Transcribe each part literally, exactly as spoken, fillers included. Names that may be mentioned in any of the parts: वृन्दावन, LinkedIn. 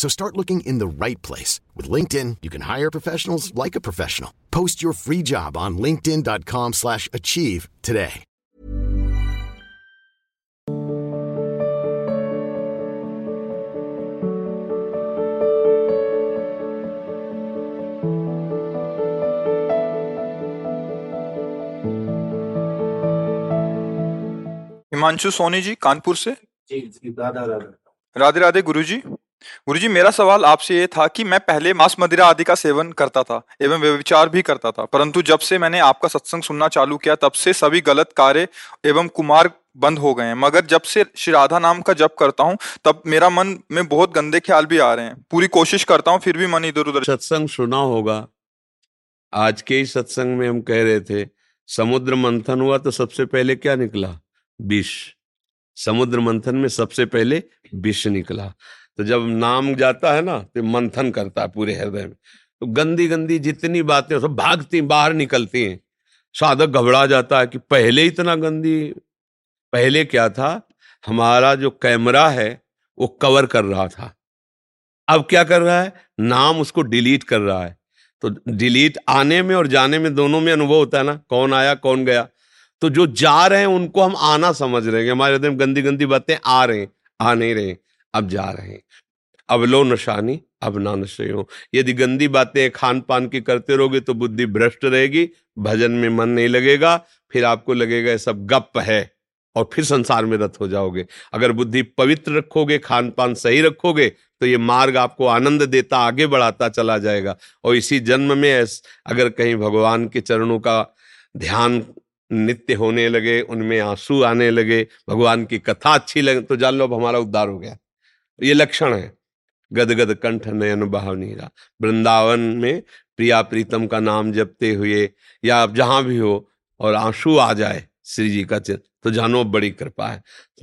So start looking in the right place. With LinkedIn, you can hire professionals like a professional. Post your free job on linkedin.com slash achieve today. Himanshu Soni ji, Kanpur से। राधे राधे गुरु जी। गुरुजी, मेरा सवाल आपसे ये था कि मैं पहले मांस मदिरा आदि का सेवन करता था एवं व्यभिचार भी करता था, परंतु जब से मैंने आपका सत्संग सुनना चालू किया तब से सभी गलत कार्य एवं कुमार्ग बंद हो गए हैं। मगर जब से श्री राधा नाम का जप करता हूँ तब मेरा मन में बहुत गंदे ख्याल भी आ रहे हैं। पूरी कोशिश करता हूँ फिर भी मन इधर उधर। सत्संग सुना होगा, आज के ही सत्संग में हम कह रहे थे समुद्र मंथन हुआ तो सबसे पहले क्या निकला? विष। समुद्र मंथन में सबसे पहले विष निकला। तो जब नाम जाता है ना तो मंथन करता है पूरे हृदय में, तो गंदी गंदी जितनी बातें सब भागती बाहर निकलती हैं। साधक घबरा जाता है कि पहले इतना गंदी, पहले क्या था, हमारा जो कैमरा है वो कवर कर रहा था, अब क्या कर रहा है, नाम उसको डिलीट कर रहा है। तो डिलीट आने में और जाने में दोनों में अनुभव होता है ना, कौन आया कौन गया। तो जो जा रहे हैं उनको हम आना समझ रहे हैं, हमारे हृदय में गंदी गंदी बातें आ रहे हैं, आ नहीं रहे, अब जा रहे हैं। अब लो नशानी अब ना नशे हो। यदि गंदी बातें खान पान की करते रहोगे तो बुद्धि भ्रष्ट रहेगी, भजन में मन नहीं लगेगा, फिर आपको लगेगा ये सब गप है और फिर संसार में रत हो जाओगे। अगर बुद्धि पवित्र रखोगे, खान पान सही रखोगे तो ये मार्ग आपको आनंद देता, आगे बढ़ाता चला जाएगा। और इसी जन्म में अगर कहीं भगवान के चरणों का ध्यान नित्य होने लगे, उनमें आंसू आने लगे, भगवान की कथा अच्छी लगे, तो जान लो अब हमारा उद्धार हो गया। ये लक्षण है। गदगद कंठ नयन बहाव नीरा, वृंदावन में प्रिया प्रीतम का नाम जपते हुए या आप जहां भी हो और आंसू आ जाए श्री जी का चित्र, तो जानो बड़ी कृपा है।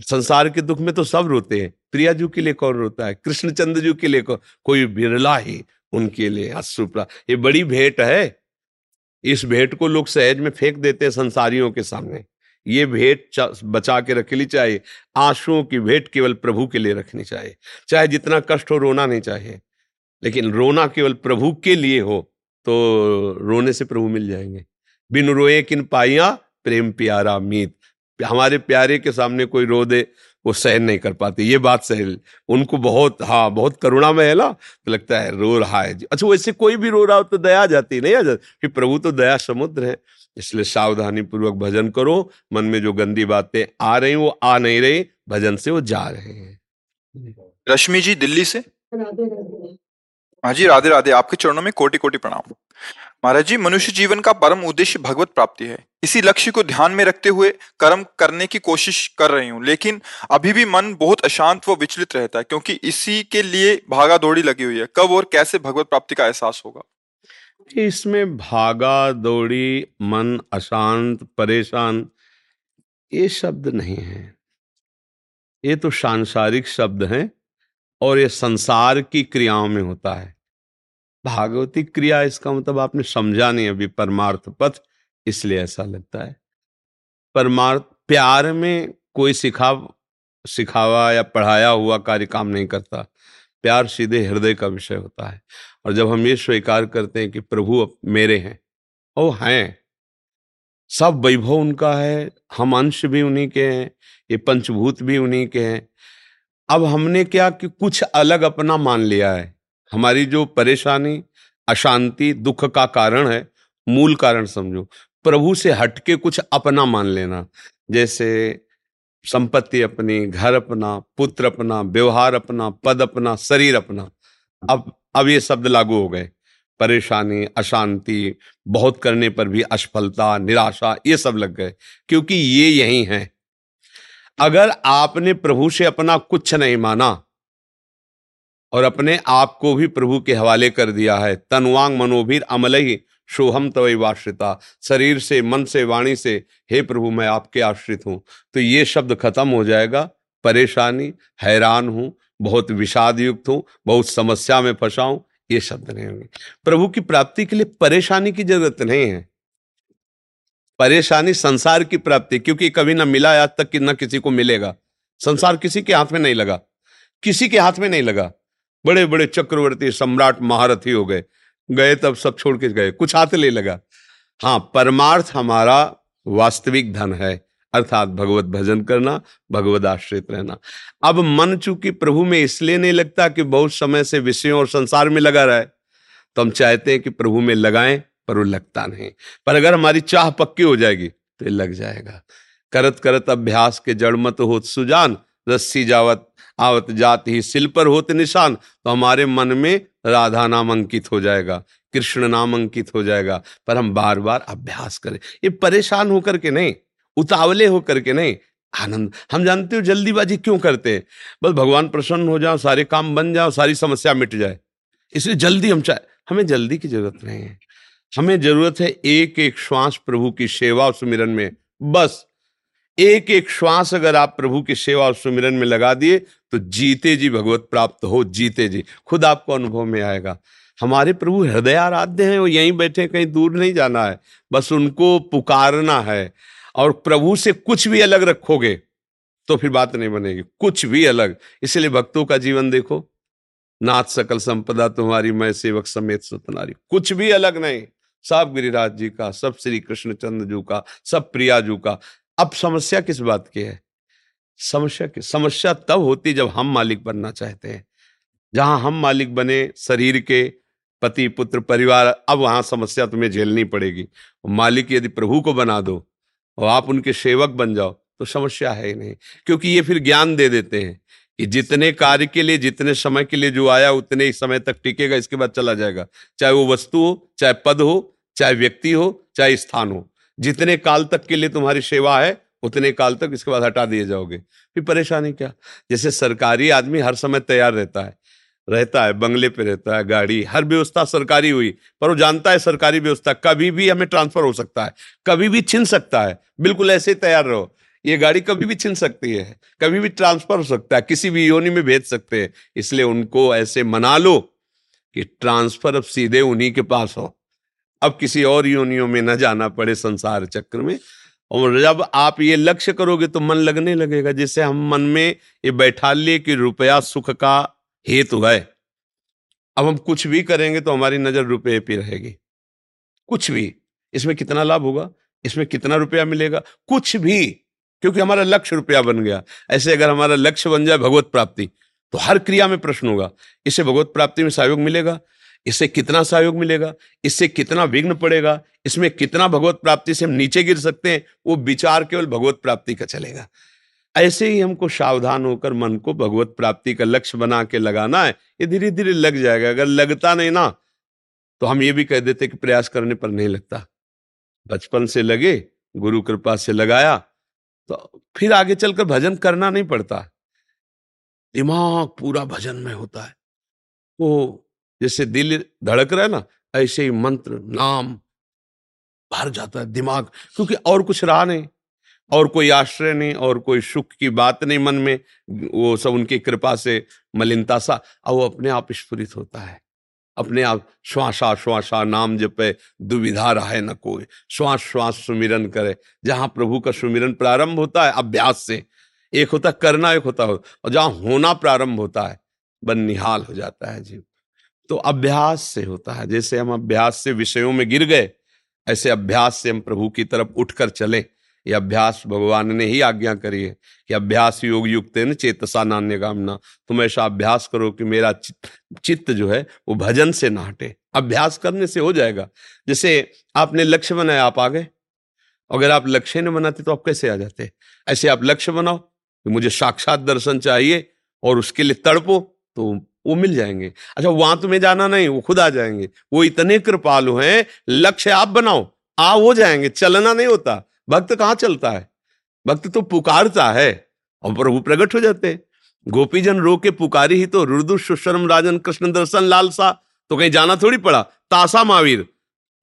संसार के दुख में तो सब रोते हैं, प्रिया जी के लिए कौन रोता है, कृष्णचंद्र जी के लिए कौन, कोई बिरला ही, उनके लिए अश्रुप्रा। ये बड़ी भेंट है, इस भेंट को लोग सहज में फेंक देते हैं संसारियों के सामने। ये भेंट बचा के रखनी चाहिए। आंसुओं की भेंट केवल प्रभु के लिए रखनी चाहिए, चाहे जितना कष्ट हो, रोना नहीं चाहिए, लेकिन रोना केवल प्रभु के लिए हो, तो रोने से प्रभु मिल जाएंगे। बिन रोए किन पाइया प्रेम प्यारा मीत। हमारे प्यारे के सामने कोई रो दे वो सहन नहीं कर पाते, ये बात सहन उनको बहुत, हाँ बहुत करुणा में है ना, तो लगता है रो रहा है जी। अच्छा, वैसे कोई भी रो रहा हो तो दया जाती नहीं आ जाती, कि प्रभु तो दया समुद्र है। इसलिए सावधानी पूर्वक भजन करो, मन में जो गंदी बातें आ रही वो आ नहीं रही, भजन से वो जा रहे हैं। रश्मि जी, दिल्ली से। हाँ जी, राधे राधे। आपके चरणों में कोटि कोटि प्रणाम महाराज जी। मनुष्य जीवन का परम उद्देश्य भगवत प्राप्ति है। इसी लक्ष्य को ध्यान में रखते हुए कर्म करने की कोशिश कर रही हूँ, लेकिन अभी भी मन बहुत अशांत व विचलित रहता है, क्योंकि इसी के लिए भागा दौड़ी लगी हुई है। कब और कैसे भगवत प्राप्ति का एहसास होगा? इसमें भागा दौड़ी, मन अशांत, परेशान, ये शब्द नहीं है, ये तो सांसारिक शब्द है और ये संसार की क्रियाओं में होता है। भागवती क्रिया, इसका मतलब आपने समझा नहीं अभी परमार्थ पथ, इसलिए ऐसा लगता है। परमार्थ प्यार में कोई सिखा सिखावा या पढ़ाया हुआ कार्य काम नहीं करता, प्यार सीधे हृदय का विषय होता है। और जब हम ये स्वीकार करते हैं कि प्रभु मेरे हैं, ओ हैं, सब वैभव उनका है, हम अंश भी उन्हीं के हैं, ये पंचभूत भी उन्हीं के हैं। अब हमने क्या कि कुछ अलग अपना मान लिया है। हमारी जो परेशानी, अशांति, दुख का कारण है, मूल कारण समझो प्रभु से हटके कुछ अपना मान लेना, जैसे संपत्ति अपनी, घर अपना, पुत्र अपना, व्यवहार अपना, पद अपना, शरीर अपना। अब अब ये शब्द लागू हो गए। परेशानी, अशांति, बहुत करने पर भी असफलता, निराशा, ये सब लग गए, क्योंकि ये यही हैं। अगर आपने प्रभु से अपना कुछ नहीं माना और अपने आप को भी प्रभु के हवाले कर दिया है, तनवांग मनोभीर अमलही शोहम तवैव आश्रिता, शरीर से, मन से, वाणी से, हे प्रभु मैं आपके आश्रित हूं, तो ये शब्द खत्म हो जाएगा। परेशानी, हैरान हूं, बहुत विषाद युक्त हूं, बहुत समस्या में फंसा हूं, ये शब्द नहीं होंगे। प्रभु की प्राप्ति के लिए परेशानी की जरूरत नहीं है। परेशानी संसार की प्राप्ति, क्योंकि कभी ना मिला आज तक कि ना किसी को मिलेगा। संसार किसी के हाथ में नहीं लगा, किसी के हाथ में नहीं लगा। बड़े बड़े चक्रवर्ती, सम्राट, महारथी हो गए, गए तब सब छोड़ के गए, कुछ हाथ ले लगा। हाँ, परमार्थ हमारा वास्तविक धन है, अर्थात भगवत भजन करना, भगवत आश्रित रहना। अब मन चूंकि प्रभु में इसलिए नहीं लगता कि बहुत समय से विषयों और संसार में लगा रहा है, तो हम चाहते हैं कि प्रभु में लगाएं, पर वो लगता नहीं। पर अगर हमारी चाह पक्की हो जाएगी तो लग जाएगा। करत करत अभ्यास के जड़ मत होत सुजान, रस्सी जावत आवत जात ही सिल पर होत निशान। तो हमारे मन में राधा नाम अंकित हो जाएगा, कृष्ण नाम अंकित हो जाएगा, पर हम बार बार अभ्यास करें। ये परेशान होकर के नहीं, उतावले होकर के नहीं, आनंद। हम जानते हो जल्दीबाजी क्यों करते हैं? बस भगवान प्रसन्न हो जाओ, सारे काम बन जाओ, सारी समस्या मिट जाए, इसलिए जल्दी हम चाहे। हमें जल्दी की जरूरत नहीं है। हमें जरूरत है एक एक श्वास प्रभु की सेवा और सुमिरन में। बस एक एक श्वास अगर आप प्रभु की सेवा और सुमिरन में लगा दिए तो जीते जी भगवत प्राप्त हो, जीते जी। खुद आपको अनुभव में आएगा। हमारे प्रभु हृदय आराध्य हैं, वो यहीं बैठे, कहीं दूर नहीं जाना है, बस उनको पुकारना है। और प्रभु से कुछ भी अलग रखोगे तो फिर बात नहीं बनेगी, कुछ भी अलग। इसलिए भक्तों का जीवन देखो, नाथ सकल संपदा तुम्हारी, मैं सेवक समेत सतनारी। कुछ भी अलग नहीं, सब गिरिराज जी का, सब श्री कृष्णचंद्र जी का, सब प्रिया जी का। अब समस्या किस बात की है? समस्या की समस्या तब होती जब हम मालिक बनना चाहते हैं। जहां हम मालिक बने शरीर के, पति, पुत्र, परिवार, अब वहां समस्या तुम्हें झेलनी पड़ेगी। मालिक यदि प्रभु को बना दो और आप उनके सेवक बन जाओ तो समस्या है ही नहीं, क्योंकि ये फिर ज्ञान दे देते हैं कि जितने कार्य के लिए, जितने समय के लिए जो आया उतने ही समय तक टिकेगा, इसके बाद चला जाएगा। चाहे वो वस्तु हो, चाहे पद हो, चाहे व्यक्ति हो, चाहे स्थान हो, जितने काल तक के लिए तुम्हारी सेवा है उतने काल तक, इसके बाद हटा दिए जाओगे। फिर परेशानी क्या? जैसे सरकारी आदमी हर समय तैयार रहता है, रहता है बंगले पे, रहता है गाड़ी, हर व्यवस्था सरकारी हुई, पर वो जानता है सरकारी व्यवस्था कभी भी हमें ट्रांसफर हो सकता है, कभी भी छिन सकता है। बिल्कुल ऐसे ही तैयार रहो, ये गाड़ी कभी भी छिन सकती है, कभी भी ट्रांसफर हो सकता है, किसी भी योनि में भेज सकते हैं। इसलिए उनको ऐसे मना लो कि ट्रांसफर अब सीधे उन्हीं के पास हो, अब किसी और योनियों में न जाना पड़े संसार चक्र में। और जब आप ये लक्ष्य करोगे तो मन लगने लगेगा। जैसे हम मन में ये बैठा लिए कि रुपया सुख का हेतु है, अब हम कुछ भी करेंगे तो हमारी नजर रुपये पे रहेगी। कुछ भी, इसमें कितना लाभ होगा, इसमें कितना रुपया मिलेगा, कुछ भी, क्योंकि हमारा लक्ष्य रुपया बन गया। ऐसे अगर हमारा लक्ष्य बन जाए भगवत प्राप्ति, तो हर क्रिया में प्रश्न होगा, इससे भगवत प्राप्ति में सहयोग मिलेगा, इससे कितना सहयोग मिलेगा, इससे कितना विघ्न पड़ेगा, इसमें कितना भगवत प्राप्ति से हम नीचे गिर सकते हैं। वो विचार केवल भगवत प्राप्ति का चलेगा। ऐसे ही हमको सावधान होकर मन को भगवत प्राप्ति का लक्ष्य बना के लगाना है। ये धीरे धीरे लग जाएगा। अगर लगता नहीं ना तो हम ये भी कह देते कि प्रयास करने पर नहीं लगता। बचपन से लगे, गुरु कृपा से लगाया, तो फिर आगे चलकर भजन करना नहीं पड़ता, दिमाग पूरा भजन में होता है। वो जैसे दिल धड़क रहा है ना, ऐसे ही मंत्र नाम भर जाता है दिमाग, क्योंकि और कुछ रहा नहीं, और कोई आश्रय नहीं, और कोई सुख की बात नहीं मन में। वो सब उनकी कृपा से मलिनता सा, और वो अपने आप स्फुरित होता है, अपने आप। श्वासा श्वासा नाम जपे, दुविधा रहे न कोई, श्वास श्वास सुमिरन करे। जहाँ प्रभु का सुमिरन प्रारंभ होता है अभ्यास से, एक होता करना, एक होता हो, और जहाँ होना प्रारंभ होता है बन निहाल हो जाता है जीव। तो अभ्यास से होता है। जैसे हम अभ्यास से विषयों में गिर गए, ऐसे अभ्यास से हम प्रभु की तरफ उठकर चले। यह अभ्यास भगवान ने ही आज्ञा करी है कि अभ्यास योग युक्त है न चेतसा नान्य कामना। तुम ऐसा अभ्यास करो कि मेरा चित्त जो है वो भजन से ना हटे। अभ्यास करने से हो जाएगा। जैसे आपने लक्ष्य बनाया, आप आ गए, अगर आप लक्ष्य नहीं बनाते तो आप कैसे आ जाते। ऐसे आप लक्ष्य बनाओ कि मुझे साक्षात दर्शन चाहिए और उसके लिए तड़पो तो वो मिल जाएंगे। अच्छा, वहां तुम्हें जाना नहीं, वो खुद आ जाएंगे। वो इतने कृपालु हैं। लक्ष्य आप बनाओ, आ वो जाएंगे, चलना नहीं होता। भक्त कहाँ चलता है, भक्त तो पुकारता है और प्रभु प्रकट हो जाते हैं। गोपीजन रो के पुकारी ही तो रुदु सुशर्म राजन कृष्ण दर्शन लालसा, तो कहीं जाना थोड़ी पड़ा। तासा महावीर,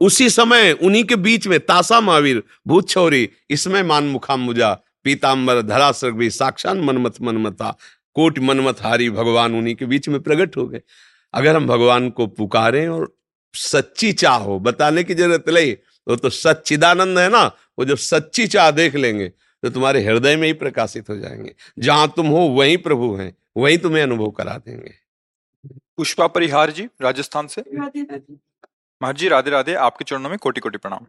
उसी समय उन्हीं के बीच में तासा महावीर भूत छौरी, इसमें मान मुखाम मुझा पीताम्बर धरासर भी साक्षात मनमथ मनमथा कोट मनमथहारी भगवान उन्हीं के बीच में प्रकट हो गए। अगर हम भगवान को पुकारें और सच्ची चाह हो, बताने की जरूरत नहीं, वो तो सच्चिदानंद है ना, वो जब सच्ची चाह देख लेंगे तो तुम्हारे हृदय में ही प्रकाशित हो जाएंगे। जहां तुम हो वहीं प्रभु हैं, वहीं तुम्हें अनुभव करा देंगे। पुष्पा परिहार जी राजस्थान से, महाराज जी राधे राधे, आपके चरणों में कोटि कोटि प्रणाम।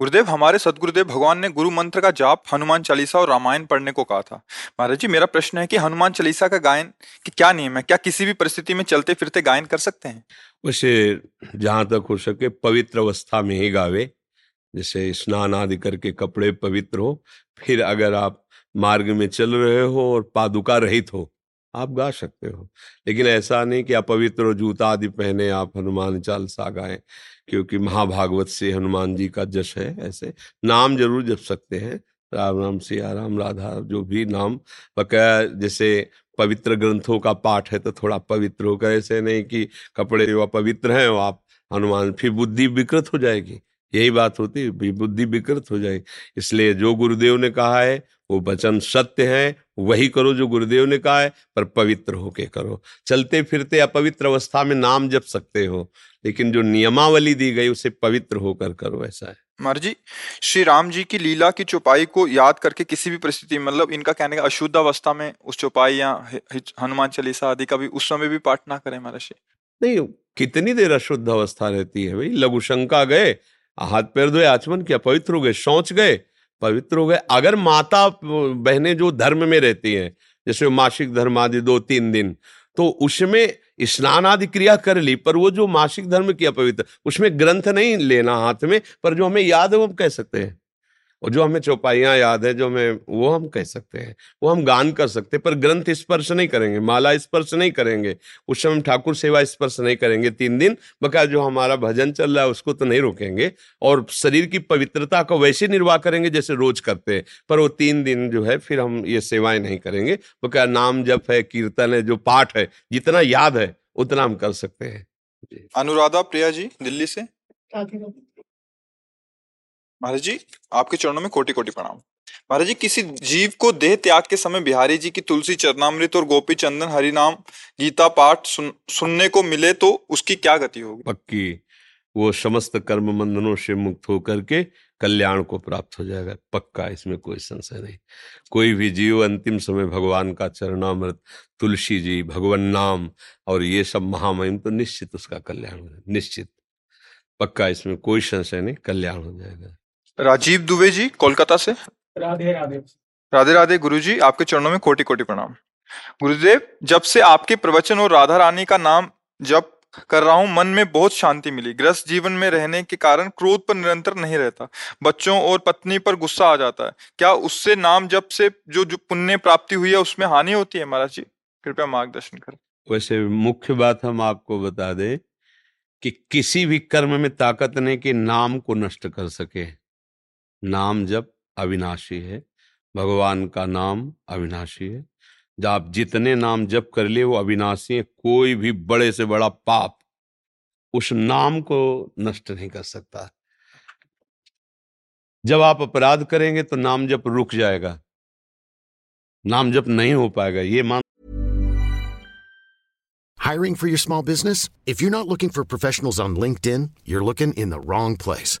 गुरुदेव, हमारे सदगुरुदेव भगवान ने गुरु मंत्र का जाप, हनुमान चालीसा और रामायण पढ़ने को कहा था। महाराज जी मेरा प्रश्न है कि हनुमान चालीसा का गायन के क्या नियम है, क्या किसी भी परिस्थिति में चलते फिरते गायन कर सकते हैं? उसे जहां तक हो सके पवित्र अवस्था में ही गावे, जैसे स्नान आदि करके कपड़े पवित्र हो। फिर अगर आप मार्ग में चल रहे हो और पादुका रहित हो आप गा सकते हो, लेकिन ऐसा नहीं कि आप पवित्र जूता आदि पहने आप हनुमान चालीसा गाएं, क्योंकि महाभागवत से हनुमान जी का जश है। ऐसे नाम जरूर जप सकते हैं, राम राम सिया राम राधा, जो भी नाम पका। जैसे पवित्र ग्रंथों का पाठ है तो थोड़ा पवित्र होकर, ऐसे नहीं कि कपड़े वो पवित्र हैं और आप हनुमान, फिर बुद्धि विकृत हो जाएगी। यही बात होती है, बुद्धि विकृत हो जाएगी। इसलिए जो गुरुदेव ने कहा है वो वचन सत्य है, वही करो जो गुरुदेव ने कहा है, पर पवित्र होके करो। चलते फिरते अपवित्र अवस्था में नाम जप सकते हो, लेकिन जो नियमावली दी गई उसे पवित्र होकर करो, ऐसा है। महाराज जी, श्री राम जी की लीला की चौपाई को याद करके किसी भी परिस्थिति, मतलब इनका कहने का अशुद्ध अवस्था में उस चौपाई या हनुमान चालीसा आदि का भी उस समय भी पाठ ना करें महाराज जी? नहीं, कितनी देर अशुद्ध अवस्था रहती है भाई। लघु शंका गए, हाथ पैर धोए, आचमन किया, पवित्र हो गए, शौच गए, पवित्र हो गए। अगर माता बहनें जो धर्म में रहती हैं, जैसे मासिक धर्म आदि दो तीन दिन, तो उसमें स्नान आदि क्रिया कर ली, पर वो जो मासिक धर्म किया पवित्र, उसमें ग्रंथ नहीं लेना हाथ में, पर जो हमें याद है वो हम कह सकते हैं, और जो हमें चौपाइयाँ याद है जो हमें, वो हम कह सकते हैं, वो हम गान कर सकते हैं, पर ग्रंथ स्पर्श नहीं करेंगे, माला स्पर्श नहीं करेंगे, उस समय ठाकुर सेवा स्पर्श नहीं करेंगे तीन दिन। बका जो हमारा भजन चल रहा है उसको तो नहीं रोकेंगे, और शरीर की पवित्रता को वैसे निर्वाह करेंगे जैसे रोज करते हैं, पर वो तीन दिन जो है फिर हम ये सेवाएं नहीं करेंगे। बका नाम जप है, कीर्तन है, जो पाठ है, जितना याद है उतना हम कर सकते हैं। अनुराधा प्रिया जी दिल्ली से, महाराज जी आपके चरणों में कोटि कोटि प्रणाम। महाराज जी, किसी जीव को देह त्याग के समय बिहारी जी की तुलसी चरणामृत और गोपी चंदन हरिनाम गीता पाठ सुन, सुनने को मिले तो उसकी क्या गति होगी? पक्की वो समस्त कर्म बंधनों से मुक्त होकर के कल्याण को प्राप्त हो जाएगा, पक्का, इसमें कोई संशय नहीं। कोई भी जीव अंतिम समय भगवान का चरणामृत, तुलसी जी, भगवान नाम और ये सब महामहिम, तो निश्चित उसका कल्याण, निश्चित पक्का, इसमें कोई संशय नहीं, कल्याण हो जाएगा। राजीव दुबे जी कोलकाता से, राधे राधे राधे राधे। गुरुजी आपके चरणों में कोटि कोटि प्रणाम। गुरुदेव, जब से आपके प्रवचन और राधा रानी का नाम जप कर रहा हूं, मन में बहुत शांति मिली। ग्रस्त जीवन में रहने के कारण क्रोध पर निरंतर नहीं रहता, बच्चों और पत्नी पर गुस्सा आ जाता है। क्या उससे नाम जप से जो जो पुण्य प्राप्ति हुई है उसमें हानि होती है? महाराज जी कृपया मार्गदर्शन करें। वैसे मुख्य बात हम आपको बता दें कि किसी भी कर्म में ताकत नहीं कि नाम को नष्ट कर सके। नाम जप अविनाशी है, भगवान का नाम अविनाशी है। जब आप जितने नाम जप कर लिए वो अविनाशी है। कोई भी बड़े से बड़ा पाप उस नाम को नष्ट नहीं कर सकता। जब आप अपराध करेंगे तो नाम जप रुक जाएगा, नाम जप नहीं हो पाएगा। ये मान। Hiring for your small business? If you're not looking for professionals on LinkedIn, you're looking in the wrong place.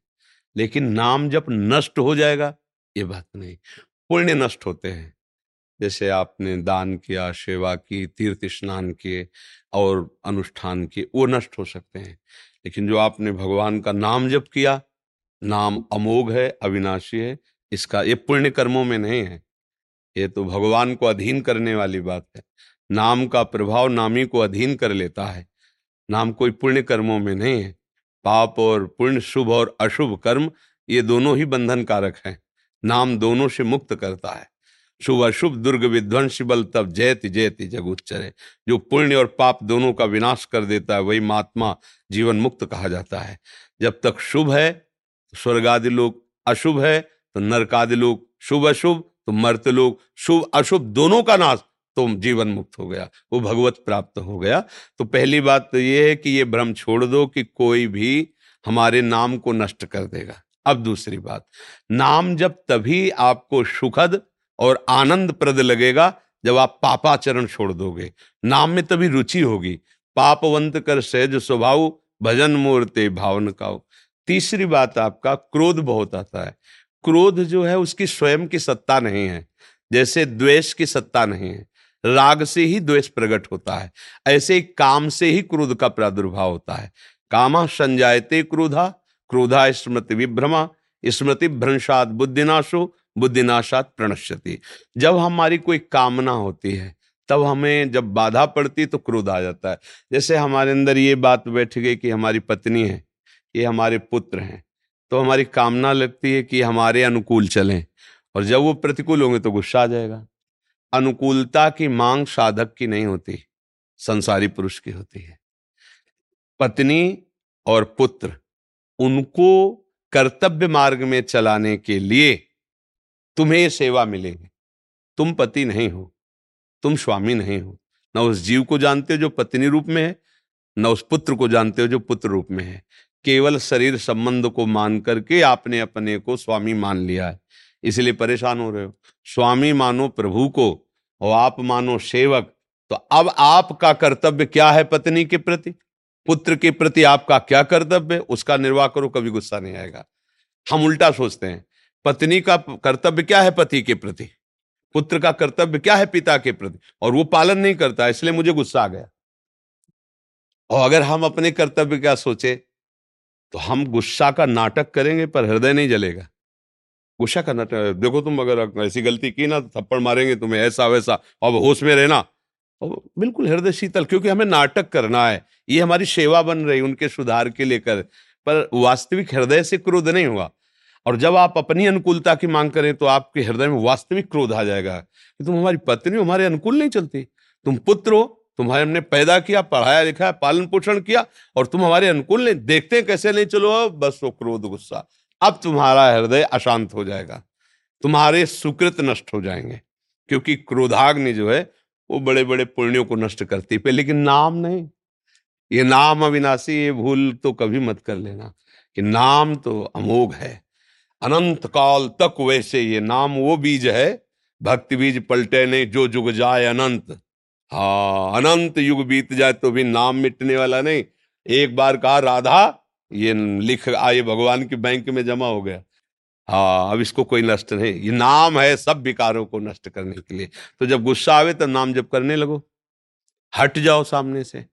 लेकिन नाम जब नष्ट हो जाएगा ये बात नहीं। पुण्य नष्ट होते हैं। जैसे आपने दान किया, सेवा की, तीर्थ स्नान किए और अनुष्ठान किए, वो नष्ट हो सकते हैं। लेकिन जो आपने भगवान का नाम जप किया, नाम अमोघ है, अविनाशी है, इसका ये पुण्य कर्मों में नहीं है, ये तो भगवान को अधीन करने वाली बात है। नाम का प्रभाव नामी को अधीन कर लेता है, नाम कोई पुण्य कर्मों में नहीं है। पाप और पुण्य, शुभ और अशुभ कर्म, ये दोनों ही बंधन कारक हैं। नाम दोनों से मुक्त करता है। शुभ अशुभ दुर्ग विध्वंसी बल तब जयति जयति जगुच्चरे। जो पुण्य और पाप दोनों का विनाश कर देता है, वही महात्मा जीवन मुक्त कहा जाता है। जब तक शुभ है स्वर्गादि लोक, अशुभ है तो नरकादि लोक, शुभ अशुभ तो मर्त लोक, शुभ अशुभ दोनों का नाश, तो जीवन मुक्त हो गया, वो भगवत प्राप्त हो गया। तो पहली बात तो ये है कि ये भ्रम छोड़ दो कि कोई भी हमारे नाम को नष्ट कर देगा। अब दूसरी बात, नाम जब तभी आपको सुखद और आनंद प्रद लगेगा जब आप पापाचरण छोड़ दोगे। नाम में तभी रुचि होगी। पापवंत कर सहज स्वभाव, भजन मूर्ते भावन का। तीसरी बात, आपका क्रोध बहुत आता है। क्रोध जो है उसकी स्वयं की सत्ता नहीं है, जैसे द्वेष की सत्ता नहीं है। राग से ही द्वेष प्रकट होता है, ऐसे ही काम से ही क्रोध का प्रादुर्भाव होता है। कामा संजायते क्रोधा, क्रोधा स्मृति विभ्रमा, स्मृति भ्रंशात बुद्धिनाशो, बुद्धिनाशात प्रणश्यति। जब हमारी कोई कामना होती है, तब हमें जब बाधा पड़ती तो क्रोध आ जाता है। जैसे हमारे अंदर ये बात बैठ गई कि हमारी पत्नी है, ये हमारे पुत्र हैं, तो हमारी कामना लगती है कि हमारे अनुकूल चलें, और जब वो प्रतिकूल होंगे तो गुस्सा आ जाएगा। अनुकूलता की मांग साधक की नहीं होती, संसारी पुरुष की होती है। पत्नी और पुत्र, उनको कर्तव्य मार्ग में चलाने के लिए तुम्हें ये सेवा मिलेगी। तुम पति नहीं हो, तुम स्वामी नहीं हो, ना उस जीव को जानते हो जो पत्नी रूप में है, ना उस पुत्र को जानते हो जो पुत्र रूप में है। केवल शरीर संबंध को मान करके आपने अपने को स्वामी मान लिया है, इसलिए परेशान हो रहे हो। स्वामी मानो प्रभु को और आप मानो सेवक। तो अब आपका कर्तव्य क्या है पत्नी के प्रति, पुत्र के प्रति आपका क्या कर्तव्य है, उसका निर्वाह करो, कभी गुस्सा नहीं आएगा। हम उल्टा सोचते हैं, पत्नी का कर्तव्य क्या है पति के प्रति, पुत्र का कर्तव्य क्या है पिता के प्रति, और वो पालन नहीं करता, इसलिए मुझे गुस्सा आ गया। और अगर हम अपने कर्तव्य क्या सोचे तो हम गुस्सा का नाटक करेंगे पर हृदय नहीं जलेगा। गुस्सा का नाटक, देखो तुम अगर ऐसी गलती की ना तो थप्पड़ मारेंगे तुम्हें, ऐसा वैसा, अब होश में रहना, और बिल्कुल हृदय शीतल, क्योंकि हमें नाटक करना है, ये हमारी सेवा बन रही उनके सुधार के लेकर, पर वास्तविक हृदय से क्रोध नहीं हुआ। और जब आप अपनी अनुकूलता की मांग करें तो आपके हृदय में वास्तविक क्रोध आ जाएगा कि तुम हमारी पत्नी हो, हमारे अनुकूल नहीं चलती, तुम पुत्र हो, तुम्हारे हमने पैदा किया, पढ़ाया लिखा, पालन पोषण किया, और तुम हमारे अनुकूल नहीं, देखते हैं कैसे नहीं चलो, बस वो क्रोध गुस्सा। अब तुम्हारा हृदय अशांत हो जाएगा, तुम्हारे सुकृत नष्ट हो जाएंगे, क्योंकि क्रोधाग्नि जो है वो बड़े बड़े पुण्यों को नष्ट करती है, लेकिन नाम नहीं। ये नाम अविनाशी, ये भूल तो कभी मत कर लेना कि नाम तो अमोघ है, अनंत काल तक वैसे ये नाम वो बीज है, भक्ति बीज पलटे नहीं जो जुग जाए अनंत। हाँ, अनंत युग बीत जाए तो भी नाम मिटने वाला नहीं। एक बार कहा राधा, ये लिख आए भगवान की बैंक में जमा हो गया। हाँ, अब इसको कोई नष्ट नहीं, ये नाम है सब विकारों को नष्ट करने के लिए। तो जब गुस्सा आवे तब नाम जप करने लगो, हट जाओ सामने से,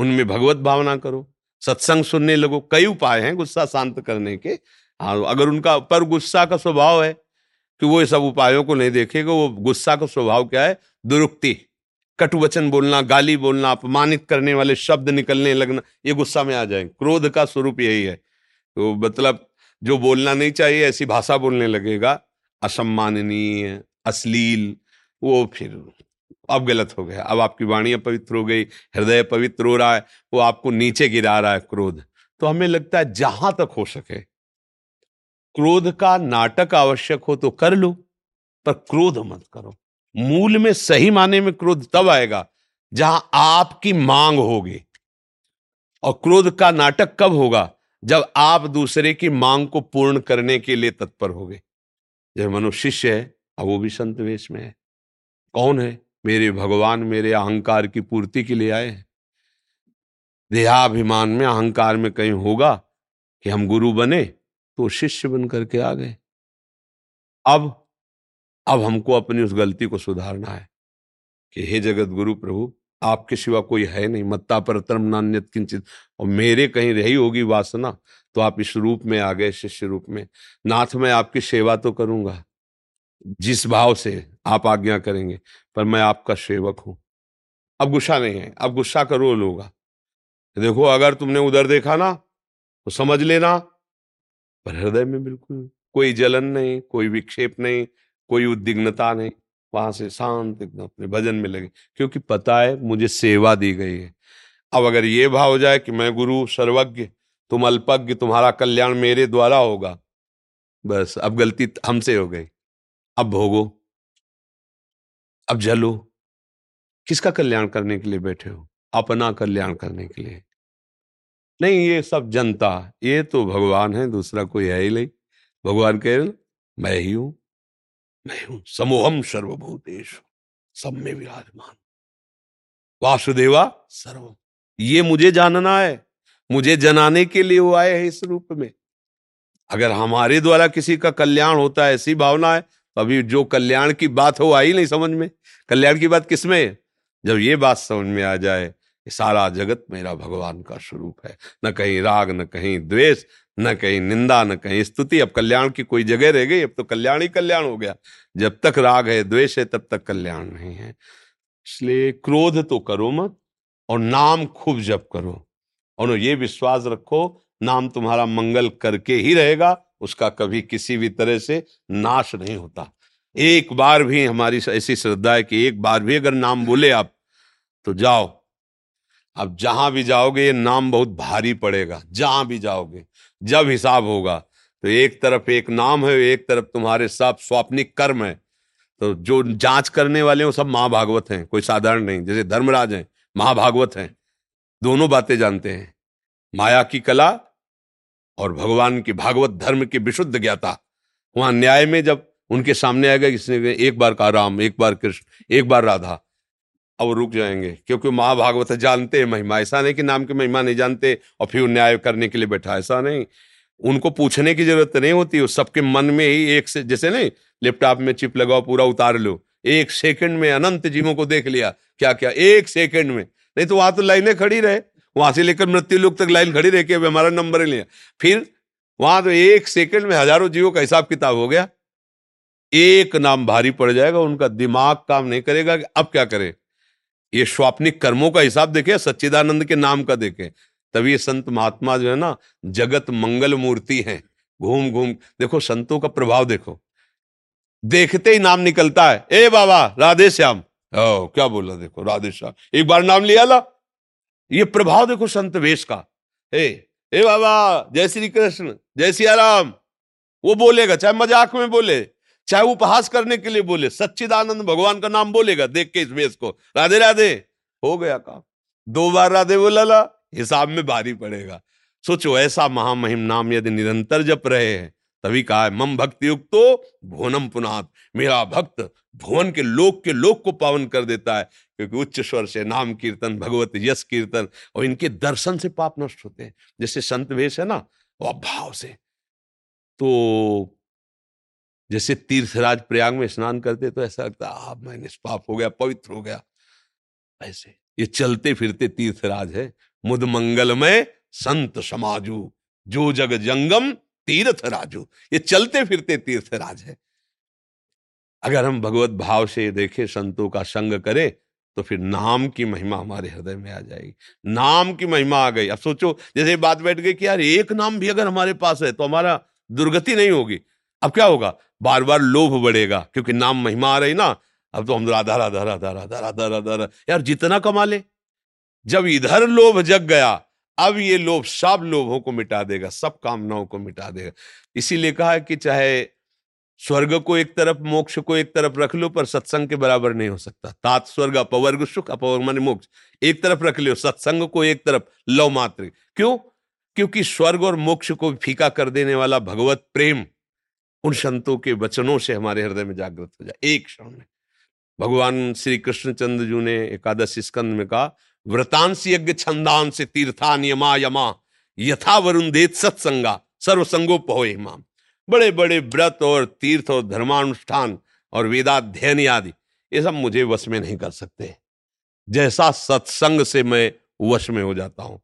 उनमें भगवत भावना करो, सत्संग सुनने लगो। कई उपाय हैं गुस्सा शांत करने के। हाँ, अगर उनका पर गुस्सा का स्वभाव है कि वो सब उपायों को नहीं देखेगा। वो गुस्सा का स्वभाव क्या है? दुरुक्ति, कटु वचन बोलना, गाली बोलना, अपमानित करने वाले शब्द निकलने लगना, ये गुस्सा में आ जाएंगे। क्रोध का स्वरूप यही है। तो मतलब जो बोलना नहीं चाहिए ऐसी भाषा बोलने लगेगा, असम्माननीय, अश्लील, वो फिर अब गलत हो गया। अब आपकी वाणी अपवित्र हो गई, हृदय पवित्र हो रहा है, वो आपको नीचे गिरा रहा है क्रोध। तो हमें लगता है जहां तक हो सके क्रोध का नाटक आवश्यक हो तो कर लो, पर क्रोध मत करो। मूल में सही माने में क्रोध तब आएगा जहां आपकी मांग होगी, और क्रोध का नाटक कब होगा? जब आप दूसरे की मांग को पूर्ण करने के लिए तत्पर होगे। जैसे मनुष्य है, अब वो भी संत वेश में है, कौन है? मेरे भगवान मेरे अहंकार की पूर्ति के लिए आए हैं। देहाभिमान में, अहंकार में कहीं होगा कि हम गुरु बने, तो शिष्य बन करके आ गए। अब अब हमको अपनी उस गलती को सुधारना है कि हे जगत गुरु प्रभु, आपके सिवा कोई है नहीं, मत्ता परतरम नान्यत किंचित, और मेरे कहीं रही होगी वासना तो आप इस रूप में आ गए, शिष्य रूप में। नाथ मैं आपकी सेवा तो करूंगा जिस भाव से आप आज्ञा करेंगे, पर मैं आपका सेवक हूं। अब गुस्सा नहीं है, अब गुस्सा करो लोगा, देखो अगर तुमने उधर देखा ना तो समझ लेना, पर हृदय में बिल्कुल कोई जलन नहीं, कोई विक्षेप नहीं, कोई उद्विग्नता नहीं, वहां से शांत एकदम अपने भजन में लगे, क्योंकि पता है मुझे सेवा दी गई है। अब अगर ये भाव हो जाए कि मैं गुरु सर्वज्ञ तुम अल्पज्ञ, तुम्हारा कल्याण मेरे द्वारा होगा, बस अब गलती हमसे हो गई, अब भोगो, अब जलो। किसका कल्याण करने के लिए बैठे हो? अपना कल्याण करने के लिए नहीं। ये सब जनता, ये तो भगवान है, दूसरा कोई है ही नहीं। भगवान कह रहे मैं ही हूं, मैं हूं समोहम सर्वभूतेषु सब में विराजमान वासुदेवा सर्वम। ये मुझे जानना है, मुझे जनाने के लिए वो आए हैं इस रूप में। अगर हमारे द्वारा किसी का कल्याण होता है, ऐसी भावना है, तो अभी जो कल्याण की बात हो आई नहीं समझ में। कल्याण की बात किसमें? जब ये बात समझ में आ जाए कि सारा जगत मेरा भगवान का स्वरूप है, न कहीं राग, न कहीं द्वेष, न कहीं निंदा, न कहीं स्तुति। अब कल्याण की कोई जगह रह गई? अब तो कल्याण ही कल्याण हो गया। जब तक राग है, द्वेष है, तब तक कल्याण नहीं है। इसलिए क्रोध तो करो मत और नाम खूब जप करो, और ये विश्वास रखो नाम तुम्हारा मंगल करके ही रहेगा, उसका कभी किसी भी तरह से नाश नहीं होता। एक बार भी हमारी ऐसी श्रद्धा है कि एक बार भी अगर नाम बोले आप तो जाओ, आप जहां भी जाओगे ये नाम बहुत भारी पड़ेगा। जहां भी जाओगे जब हिसाब होगा तो एक तरफ एक नाम है, एक तरफ तुम्हारे साथ स्वाप्निक कर्म है। तो जो जांच करने वाले वो सब महाभागवत हैं, कोई साधारण नहीं। जैसे धर्मराज हैं, महाभागवत हैं, दोनों बातें जानते हैं, माया की कला और भगवान की भागवत धर्म की विशुद्ध ज्ञाता। वहां न्याय में जब उनके सामने आएगा किसने एक बार कहा राम, एक बार कृष्ण, एक बार राधा, अब रुक जाएंगे क्योंकि महाभागवत जानते हैं महिमा। ऐसा नहीं कि नाम की महिमा नहीं जानते और फिर न्याय करने के लिए बैठा, ऐसा नहीं। उनको पूछने की जरूरत नहीं होती, सबके मन में ही एक से, जैसे नहीं लैपटॉप में चिप लगाओ पूरा उतार लो, एक सेकंड में अनंत जीवों को देख लिया, क्या क्या एक सेकंड में। नहीं तो वहां तो लाइनें खड़ी रहे, वहां से लेकर मृत्यु लोक तक लाइन खड़ी रह के अब हमारा नंबर ही लिया। फिर वहां तो एक सेकंड में हजारों जीवों का हिसाब किताब हो गया। एक नाम भारी पड़ जाएगा, उनका दिमाग काम नहीं करेगा कि अब क्या करें। ये स्वाप्निक कर्मों का हिसाब देखे, सच्चिदानंद के नाम का देखे। तभी ये संत महात्मा जो है ना, जगत मंगल मूर्ति हैं। घूम घूम देखो संतों का प्रभाव, देखो देखते ही नाम निकलता है। ए बाबा राधे श्याम, ओ क्या बोला, देखो राधे श्याम, एक बार नाम लिया ला। ये प्रभाव देखो संत वेश का। ए ए बाबा जय श्री कृष्ण, जय सिया राम, वो बोलेगा चाहे मजाक में बोले, चाहे उपहास करने के लिए बोले, सच्चिदानंद भगवान का नाम बोलेगा। देख के इस वेश को राधे राधे, हो गया काम। दो बार राधे बोला ला, हिसाब में भारी पड़ेगा। सोचो ऐसा महामहिम नाम यदि निरंतर जप रहे हैं, तभी कहा है मम भक्ति युक्तो भुवनम पुनात, मेरा भक्त भुवन के लोक के लोक को पावन कर देता है। क्योंकि उच्च स्वर से नाम कीर्तन, भगवत यश कीर्तन, और इनके दर्शन से पाप नष्ट होते हैं। जैसे संत वेश है ना, और भाव से। तो जैसे तीर्थराज प्रयाग में स्नान करते तो ऐसा लगता है आप मैं निष्पाप हो गया, पवित्र हो गया। ऐसे ये चलते फिरते तीर्थराज है। मुद मंगलमय संत समाजू, जो जग जंगम तीर्थ राजू। ये चलते फिरते तीर्थ राज है। अगर हम भगवत भाव से देखें, संतों का संग करें, तो फिर नाम की महिमा हमारे हृदय में आ जाएगी। नाम की महिमा आ गई, अब सोचो जैसे बात बैठ गई कि यार एक नाम भी अगर हमारे पास है तो हमारा दुर्गति नहीं होगी। अब क्या होगा, बार बार लोभ बढ़ेगा क्योंकि नाम महिमा आ रही ना। अब तो हम राधा राधा राधा राधा राधा राधा राधा, यार जितना कमा ले। जब इधर लोभ जग गया, अब ये लोभ सब लोभों को मिटा देगा, सब कामनाओं को मिटा देगा। इसीलिए कहा है कि चाहे स्वर्ग को एक तरफ, मोक्ष को एक तरफ रख लो, पर सत्संग के बराबर नहीं हो सकता। तात स्वर्ग अपवर्ग सुख, अपवर्ग माने मोक्ष, एक तरफ रख लियो, सत्संग को एक तरफ, लव मात्र। क्यों? क्योंकि स्वर्ग और मोक्ष को फीका कर देने वाला भगवत प्रेम उन संतों के वचनों से हमारे हृदय में जागृत हो जाए एक क्षण में। भगवान श्री कृष्णचंद्र जी ने एकादशी स्कंद में कहा, व्रतांसि यज्ञ छंदांसि तीर्था नियमा यमा यथा वरुन्धेत सत्संगा सर्वसंगोपहो इमाम। बड़े बड़े व्रत और तीर्थ और धर्मानुष्ठान और वेदाध्ययन आदि, ये सब मुझे वश में नहीं कर सकते। जैसा सत्संग से मैं वश में हो जाता हूं,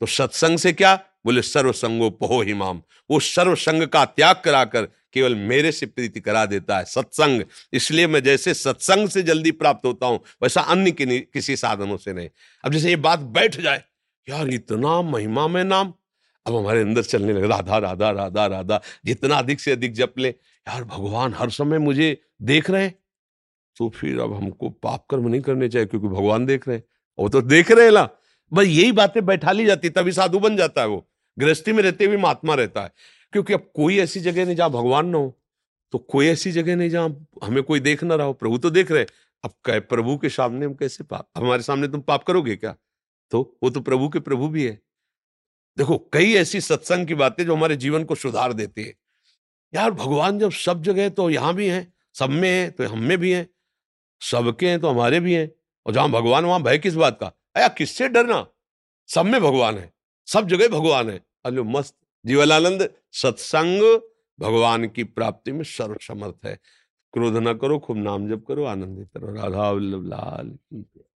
तो सत्संग से क्या बोले, सर्वसंगोपहो हिमाम, वो सर्वसंग का त्याग कराकर केवल मेरे से प्रीति करा देता है सत्संग। इसलिए मैं जैसे सत्संग से जल्दी प्राप्त होता हूं, वैसा अन्य किसी साधनों से नहीं। अब जैसे ये बात बैठ जाए, यार इतना महिमा में नाम अब हमारे अंदर चलने लगे, राधा राधा राधा राधा, जितना अधिक से अधिक जप ले, यार भगवान हर समय मुझे देख रहे हैं, तो फिर अब हमको पाप कर्म नहीं करने चाहिए क्योंकि भगवान देख रहे हैं। वो तो देख रहे हैं ना, बस यही बातें बैठा ली जाती, तभी साधु बन जाता है। वो गृहस्थी में रहते हुए महात्मा रहता है, क्योंकि अब कोई ऐसी जगह नहीं जहाँ भगवान ना हो, तो कोई ऐसी जगह नहीं जहाँ हमें कोई देख ना रहा हो, प्रभु तो देख रहे हैं। अब कहे प्रभु के सामने हम कैसे पाप, हमारे सामने तुम पाप करोगे क्या, तो वो तो प्रभु के प्रभु भी है। देखो कई ऐसी सत्संग की बातें जो हमारे जीवन को सुधार देती है। यार भगवान जब सब जगह है तो यहाँ भी हैं, सब में है तो हम में भी हैं, सबके हैं तो हमारे भी हैं, और जहाँ भगवान वहाँ भय किस बात का, अया किससे डरना, सब में भगवान है, सब जगह भगवान है। अलो मस्त जीवनानंद, सत्संग भगवान की प्राप्ति में सर्वसमर्थ है। क्रोध ना करो, खूब नाम जप करो, आनंदित रहो। राधा वल्लभ लाल की।